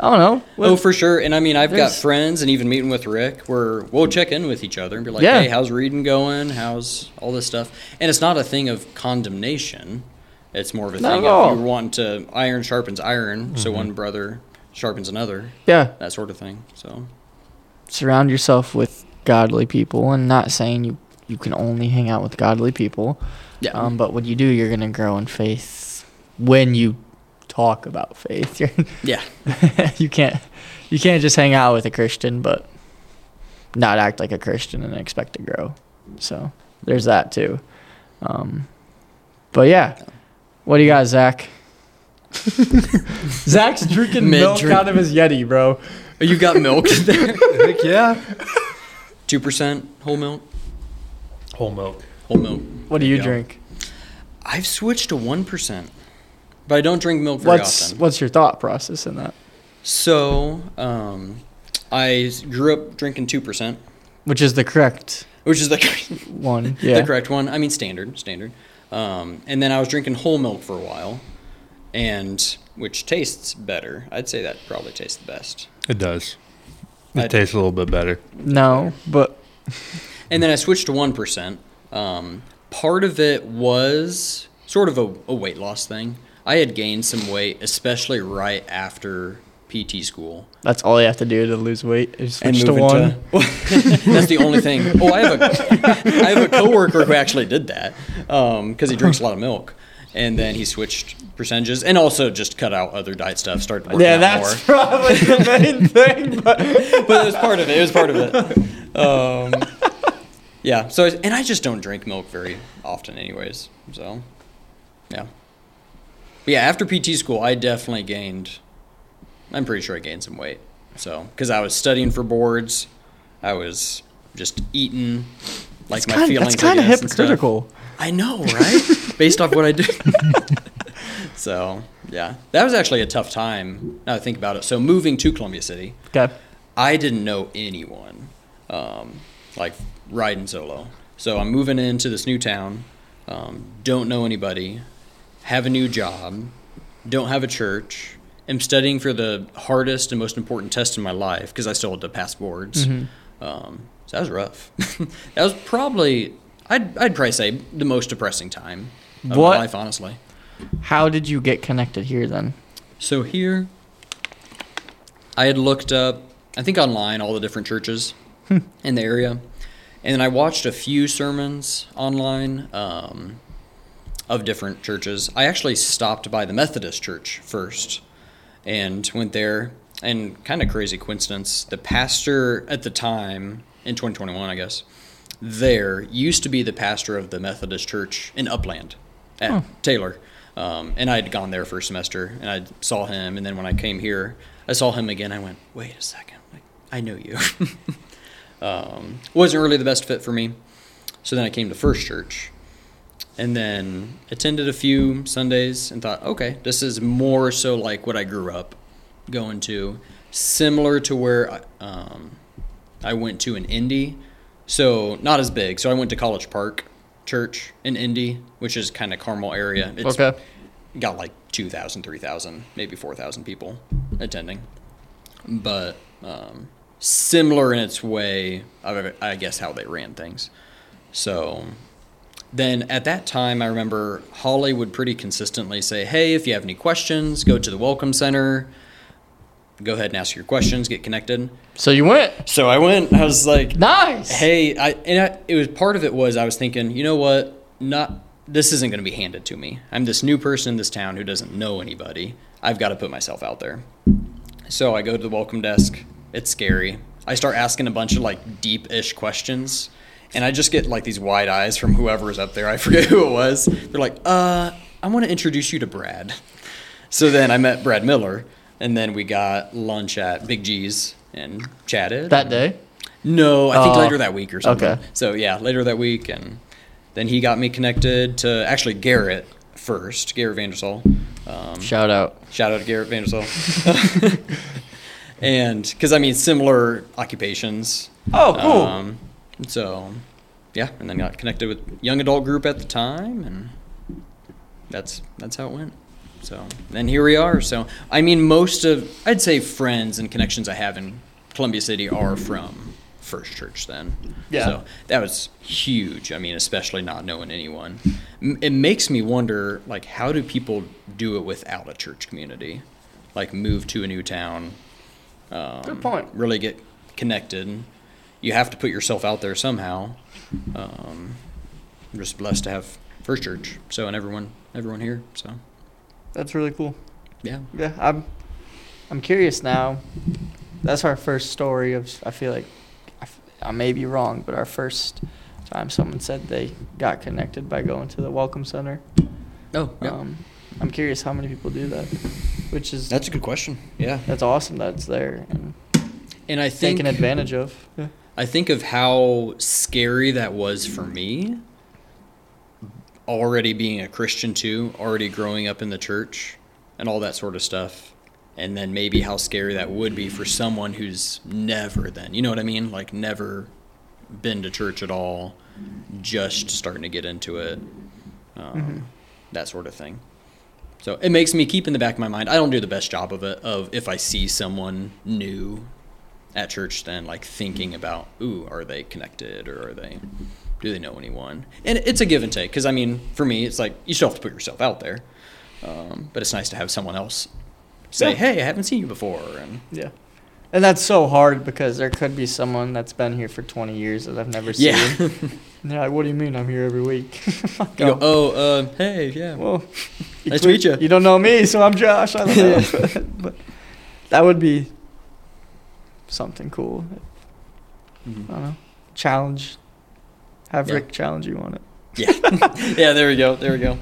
I don't know. Oh, for sure. And I've got friends, and even meeting with Rick, where we'll check in with each other and be like, "Hey, how's reading going? How's all this stuff?" And it's not a thing of condemnation. It's more of a thing of you want to, iron sharpens iron, so one brother sharpens another. Yeah. That sort of thing. So surround yourself with godly people, and not saying you can only hang out with godly people. Yeah. But when you do, you're going to grow in faith when you talk about faith. You can't just hang out with a Christian but not act like a Christian and expect to grow. So there's that too. But yeah, what do you got, Zach? Zach's drinking milk out of his Yeti, bro. You got milk there? Heck yeah. 2% whole milk. What do you drink? I've switched to 1%. But I don't drink milk very often. What's your thought process in that? So, I grew up drinking 2%. Which is the correct one. Yeah. The correct one. Standard. And then I was drinking whole milk for a while, which tastes better. I'd say that probably tastes the best. It does. It tastes a little bit better. No, but... And then I switched to 1%. Part of it was sort of a weight loss thing. I had gained some weight, especially right after PT school. That's all you have to do to lose weight is switch to 1. That's the only thing. Oh, I have a coworker who actually did that because he drinks a lot of milk, and then he switched percentages and also just cut out other diet stuff. Started working out more. Yeah, that's probably the main thing. But it was part of it. Yeah. So and I just don't drink milk very often, anyways. So, yeah. But yeah, after PT school, I definitely gained, I'm pretty sure I gained some weight. So, because I was studying for boards, I was just eating, my feelings. That's kind of hypocritical. I know, right? Based off what I do. So, yeah. That was actually a tough time, now that I think about it. So, moving to Columbia City, I didn't know anyone, riding solo. So, I'm moving into this new town, don't know anybody. Have a new job, don't have a church, am studying for the hardest and most important test in my life because I still had to pass boards. Mm-hmm. So that was rough. That was probably, I'd probably say, the most depressing time of my life, honestly. How did you get connected here then? So here, I had looked up, I think online, all the different churches in the area. And then I watched a few sermons online of different churches. I actually stopped by the Methodist church first and went there. And kind of crazy coincidence, the pastor at the time, in 2021, I guess, there used to be the pastor of the Methodist church in Upland at Taylor. And I had gone there for a semester, and I saw him. And then when I came here, I saw him again. I went, wait a second, like, I know you. Wasn't really the best fit for me. So then I came to First Church and then attended a few Sundays and thought, okay, this is more so like what I grew up going to, similar to where I went to in Indy. So not as big. So I went to College Park Church in Indy, which is kind of Carmel area. It's got like 2,000, 3,000, maybe 4,000 people attending. But similar in its way, I guess, how they ran things. So then at that time, I remember Holly would pretty consistently say, hey, if you have any questions, go to the Welcome Center. Go ahead and ask your questions, get connected. So you went. So I went. I was like, nice. Hey, it was, part of it was I was thinking, you know what? This isn't going to be handed to me. I'm this new person in this town who doesn't know anybody. I've got to put myself out there. So I go to the welcome desk. It's scary. I start asking a bunch of like deep-ish questions, and I just get like these wide eyes from whoever was up there. I forget who it was. They're like, I want to introduce you to Brad. So then I met Brad Miller. And then we got lunch at Big G's and chatted. That day? No, I think later that week or something. Okay. So, yeah, later that week. And then he got me connected to actually Garrett first, Garrett Vandersol. Shout out. Shout out to Garrett Vandersol. And because, I mean, similar occupations. Oh, cool. So, yeah, and then got connected with young adult group at the time. And that's how it went. So then here we are. So, I mean, most of, I'd say, friends and connections I have in Columbia City are from First Church then. Yeah. So that was huge. I mean, especially not knowing anyone. It makes me wonder, like, how do people do it without a church community? Like, move to a new town. Good point. Really get connected. You have to put yourself out there somehow. I'm just blessed to have First Church. So, and everyone here, so. That's really cool. Yeah. Yeah, I'm curious now. That's our first story of, I feel like, I may be wrong, but our first time someone said they got connected by going to the Welcome Center. Oh, yeah. I'm curious how many people do that, which is... That's a good question. Yeah. That's awesome that it's there and I think, taken advantage of. Yeah. I think of how scary that was for me. Already being a Christian too, already growing up in the church and all that sort of stuff. And then maybe how scary that would be for someone who's never then, you know what I mean? Like never been to church at all, just starting to get into it, that sort of thing. So it makes me keep in the back of my mind. I don't do the best job of it, of if I see someone new at church, then like thinking about, ooh, are they connected or are they... Do they know anyone? And it's a give and take because, I mean, for me, it's like you still have to put yourself out there. But it's nice to have someone else say, hey, I haven't seen you before. And that's so hard because there could be someone that's been here for 20 years that I've never seen. Yeah. And they're like, what do you mean I'm here every week? You go, hey, yeah. Well, nice to meet you. You don't know me, so I'm Josh. I don't know. But that would be something cool. I don't know. Challenge. Have Rick challenge you on it. Yeah, there we go.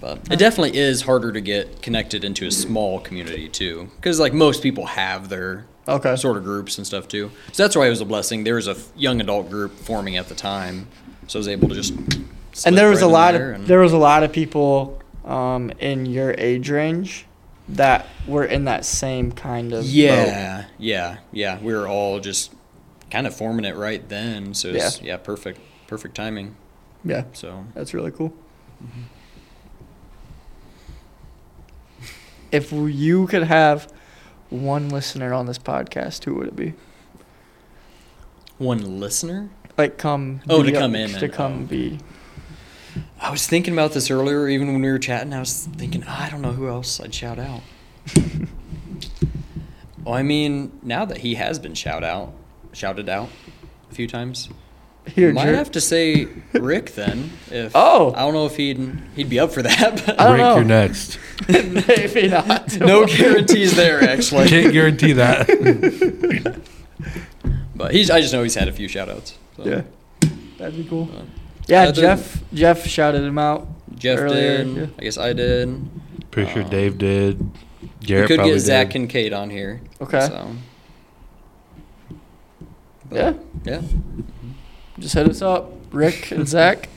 But it definitely is harder to get connected into a small community, too, because, like, most people have their sort of groups and stuff, too. So that's why it was a blessing. There was a young adult group forming at the time, so I was able to just slip there was a lot of people in your age range that were in that same kind of boat. Yeah. We were all just kind of forming it right then, so it's, perfect timing. Yeah, so that's really cool. Mm-hmm. If you could have one listener on this podcast, who would it be? One listener? Like come. Oh, to come in. To come be. I was thinking about this earlier, even when we were chatting. I was thinking, I don't know who else I'd shout out. Well, I mean, now that he has been shouted out a few times, I might have to say Rick then. If I don't know if he'd be up for that. But Rick, you're next. Maybe not. No guarantees there, actually. Can't guarantee that. But I just know he's had a few shout-outs. So. Yeah. That'd be cool. Yeah, Jeff shouted him out. Jeff earlier. Did. Yeah. I guess I did. Pretty sure Dave did. Garrett probably did. We could get Zach and Kate on here. Okay. So. But, yeah. Just hit us up, Rick and Zach.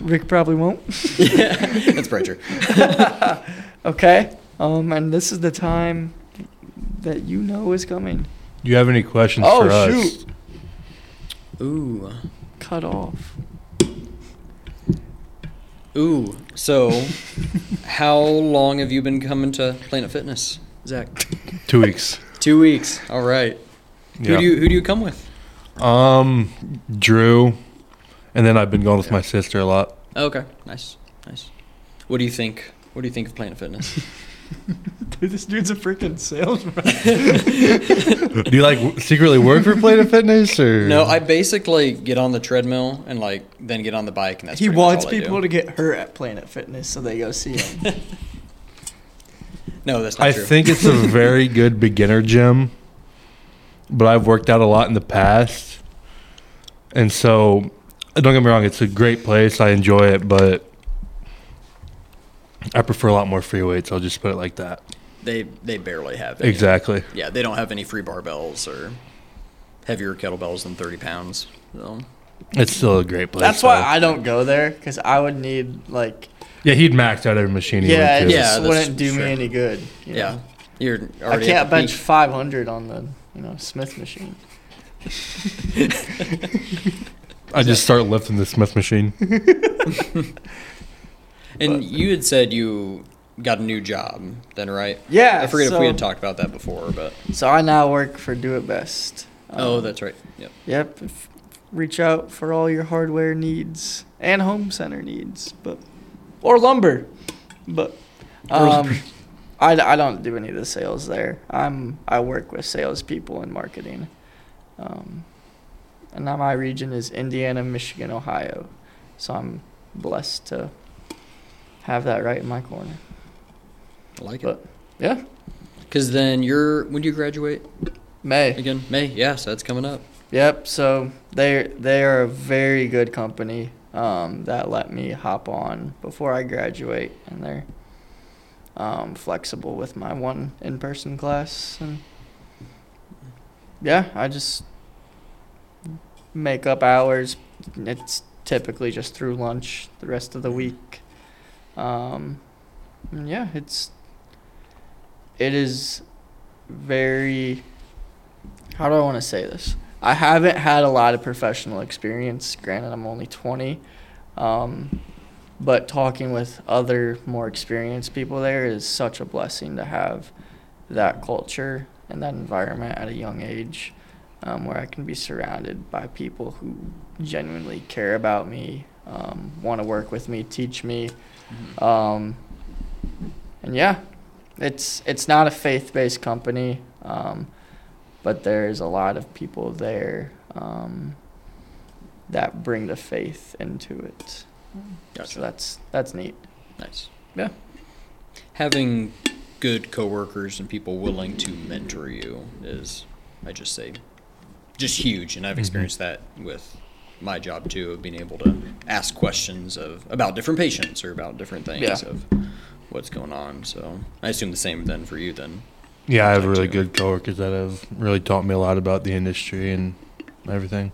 Rick probably won't. Yeah, that's pretty true. Okay. And this is the time that you know is coming. Do you have any questions for us? Oh, shoot. Ooh. Cut off. Ooh. So, how long have you been coming to Planet Fitness, Zach? 2 weeks. 2 weeks. All right. Yeah. Who do you come with? Drew, and then I've been going with my sister a lot. Okay, nice. What do you think of Planet Fitness? Dude, this dude's a freaking salesman. Do you secretly work for Planet Fitness or? No, I basically get on the treadmill and then get on the bike, and that's. He wants people to get hurt at Planet Fitness so they go see him. No, that's not true. I think it's a very good beginner gym. But I've worked out a lot in the past. And so, don't get me wrong, it's a great place. I enjoy it, but I prefer a lot more free weights. I'll just put it like that. They barely have any. Exactly. Yeah, they don't have any free barbells or heavier kettlebells than 30 pounds. So. It's still a great place. That's why I don't go there, because I would need, Yeah, he'd maxed out every machine he went to. Yeah, it wouldn't do me any good. Yeah. You're already I can't bench 500 on the... Smith machine. I just start lifting the Smith machine. And you had said you got a new job then, right? Yeah. I forget if we had talked about that before, but. So I now work for Do It Best. That's right. Yep. Reach out for all your hardware needs and home center needs, or lumber, I don't do any of the sales there. I work with salespeople and marketing, and now my region is Indiana, Michigan, Ohio, so I'm blessed to have that right in my corner. I like it. Yeah. Because then when do you graduate? May. Again, May. Yeah, so that's coming up. Yep. So they are a very good company that let me hop on before I graduate, and they're. Flexible with my one in-person class, and I just make up hours. It's typically just through lunch the rest of the week. It is very, how do I want to say this? I haven't had a lot of professional experience. Granted, I'm only 20. But talking with other more experienced people there is such a blessing to have that culture and that environment at a young age, where I can be surrounded by people who genuinely care about me, want to work with me, teach me. It's not a faith-based company, but there's a lot of people there that bring the faith into it. Gotcha. So that's neat. Nice. Yeah. Having good coworkers and people willing to mentor you is, I just say, just huge. And I've experienced that with my job too, of being able to ask questions about different patients or about different things of what's going on. So I assume the same then for you then. Yeah, I have really good coworkers that have really taught me a lot about the industry and everything.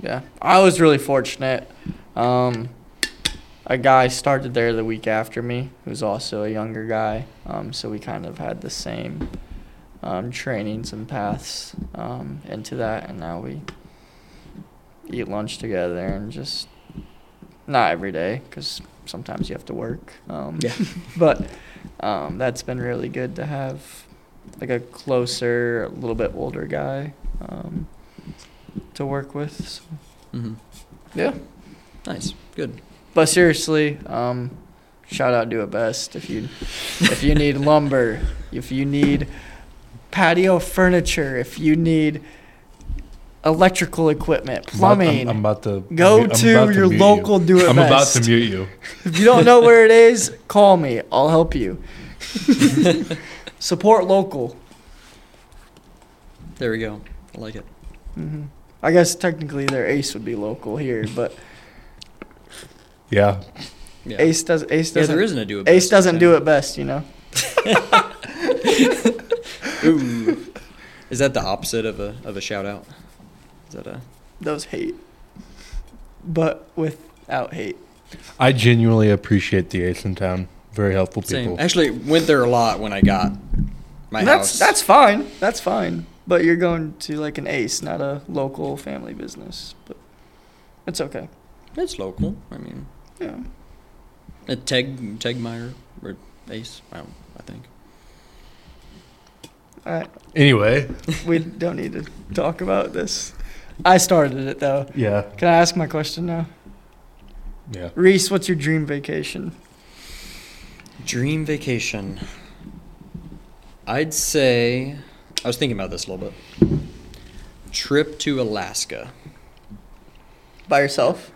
Yeah, I was really fortunate. A guy started there the week after me, who's also a younger guy, so we kind of had the same trainings and paths into that, and now we eat lunch together and just Not every day, because sometimes you have to work. But that's been really good to have, like, a closer, a little bit older guy to work with. So. Mm-hmm. Yeah. Nice. Good. But seriously, shout out Do It Best. If you need lumber, if you need patio furniture, if you need electrical equipment, plumbing, I'm about to mute your local Do It Best. I'm about to mute you. If you don't know where it is, call me. I'll help you. Support local. There we go. I like it. Mm-hmm. I guess technically their Ace would be local here, but yeah. Ace doesn't. Yeah, there isn't a Do It Best. Ace doesn't do it best, you know. Ooh. Is that the opposite of a shout out? Is that those hate, but without hate? I genuinely appreciate the Ace in town. Very helpful people. Actually, went there a lot when I got my house. That's fine. That's fine. But you're going to like an Ace, not a local family business. But it's okay. It's local. I mean, yeah. A Tegmeyer or Ace. I think. All right. Anyway, we don't need to talk about this. I started it though. Yeah. Can I ask my question now? Yeah. Reese, what's your dream vacation? Dream vacation. I'd say, I was thinking about this a little bit. Trip to Alaska. By yourself?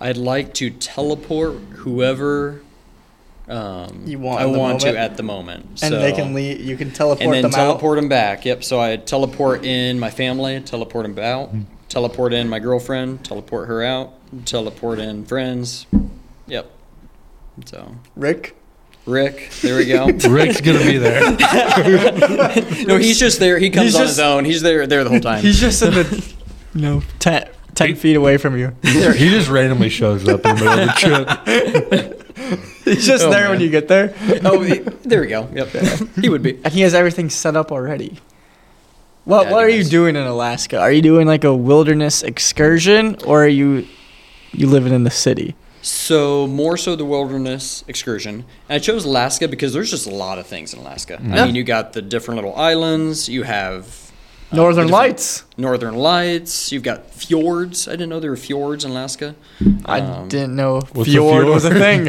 I'd like to teleport whoever I want to at the moment. And so, they can leave. You can teleport them out. And then teleport them back. Yep. So I teleport in my family, teleport them out, teleport in my girlfriend, teleport her out, teleport in friends. Yep. So Rick, there we go. Rick's gonna be there. No, he's just there. He comes on his own. He's there the whole time. He's just in the 10 feet away from you. He just randomly shows up in the middle of the trip. He's just there when you get there. Oh, there we go. Yep, yeah. He would be. And he has everything set up already. What are you doing in Alaska? Are you doing like a wilderness excursion, or are you living in the city? So more so the wilderness excursion. And I chose Alaska because there's just a lot of things in Alaska. Yeah. I mean, you got the different little islands. You have Northern Lights. You've got fjords. I didn't know there were fjords in Alaska. I didn't know fjord was a thing.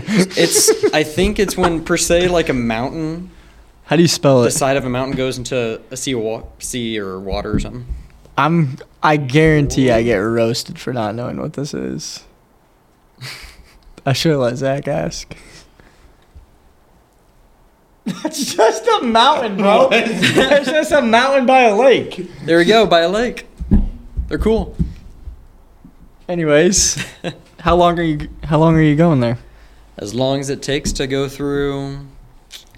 I think it's when per se like a mountain. How do you spell it? The side of a mountain goes into a sea or water or something. I guarantee I get roasted for not knowing what this is. I should have let Zach ask. That's just a mountain, bro. That's just a mountain by a lake. There we go, by a lake. They're cool. Anyways, how long are you going there? As long as it takes to go through,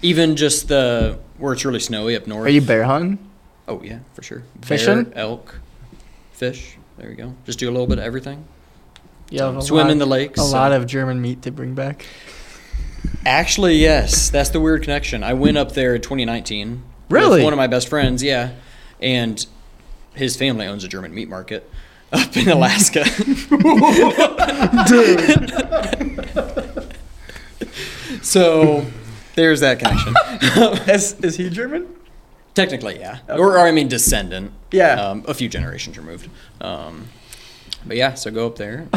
even just where it's really snowy up north. Are you bear hunting? Oh yeah, for sure. Fishing? Bear, elk, fish. There we go. Just do a little bit of everything. Yeah, swim in the lakes. A lot of German meat to bring back. Actually, yes. That's the weird connection. I went up there in 2019. Really? With one of my best friends, yeah. And his family owns a German meat market up in Alaska. Dude. So there's that connection. Is he German? Technically, yeah. Okay. Or I mean descendant. Yeah. A few generations removed. But yeah, so go up there.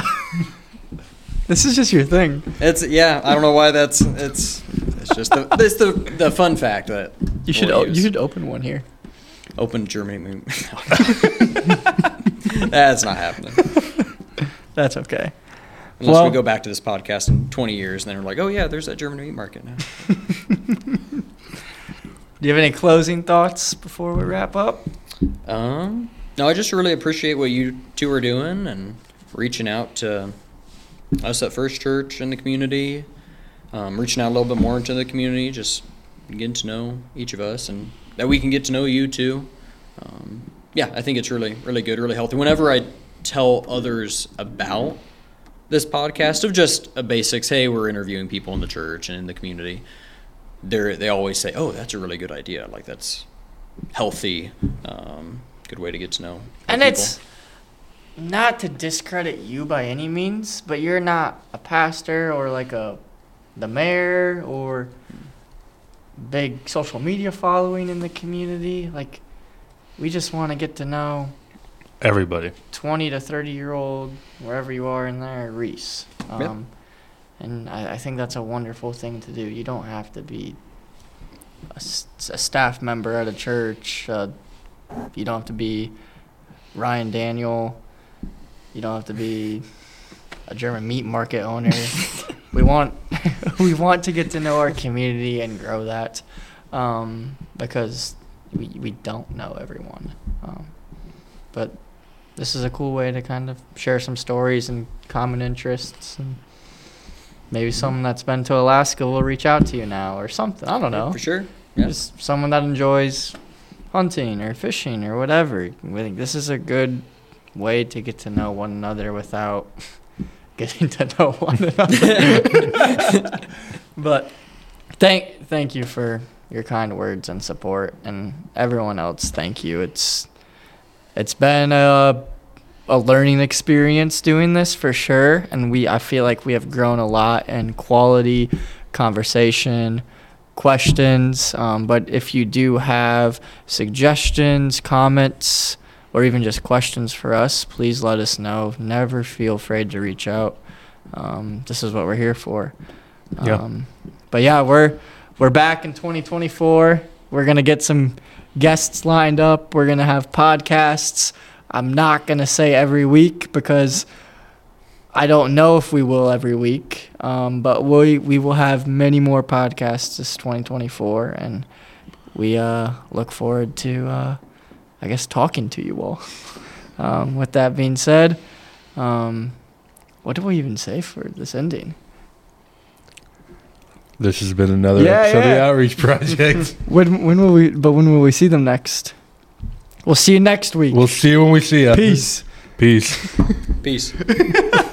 This is just your thing. I don't know why it's just the fun fact that you should open one here. Open Germany. That's not happening. That's okay. Unless we go back to this podcast in 20 years and then we're like, "Oh yeah, there's that German meat market now." Do you have any closing thoughts before we wrap up? No, I just really appreciate what you two are doing and reaching out to us at First Church and the community, reaching out a little bit more into the community, just getting to know each of us and that we can get to know you too. I think it's really, really good, really healthy. Whenever I tell others about this podcast of just a basics, hey, we're interviewing people in the church and in the community, they always say, oh, that's a really good idea. Like, that's healthy. Good way to get to know people. not to discredit you by any means, but you're not a pastor or like the mayor or big social media following in the community. Like, we just want to get to know everybody, 20 to 30-year-old, wherever you are in there, Reese. And I think that's a wonderful thing to do. You don't have to be a staff member at a church. You don't have to be Ryan Daniel. You don't have to be a German meat market owner. We want to get to know our community and grow that, because we don't know everyone. But this is a cool way to kind of share some stories and common interests, and maybe someone that's been to Alaska will reach out to you now or something. I don't know. For sure. Yeah. Just someone that enjoys hunting or fishing or whatever. We think this is a good way to get to know one another without getting to know one another. But thank you for your kind words and support, and everyone else, thank you. It's been a learning experience doing this for sure, and I feel like we have grown a lot in quality, conversation, questions, but if you do have suggestions, comments, or even just questions for us, please let us know. Never feel afraid to reach out. This is what we're here for. But yeah, we're back in 2024. We're going to get some guests lined up. We're going to have podcasts. I'm not going to say every week because I don't know if we will every week. But we will have many more podcasts this 2024, and we look forward to talking to you all. With that being said, what do we even say for this ending? This has been another episode of the Outreach Project. When will we see them next? We'll see you next week. We'll see you when we see you. Peace. Peace. Peace.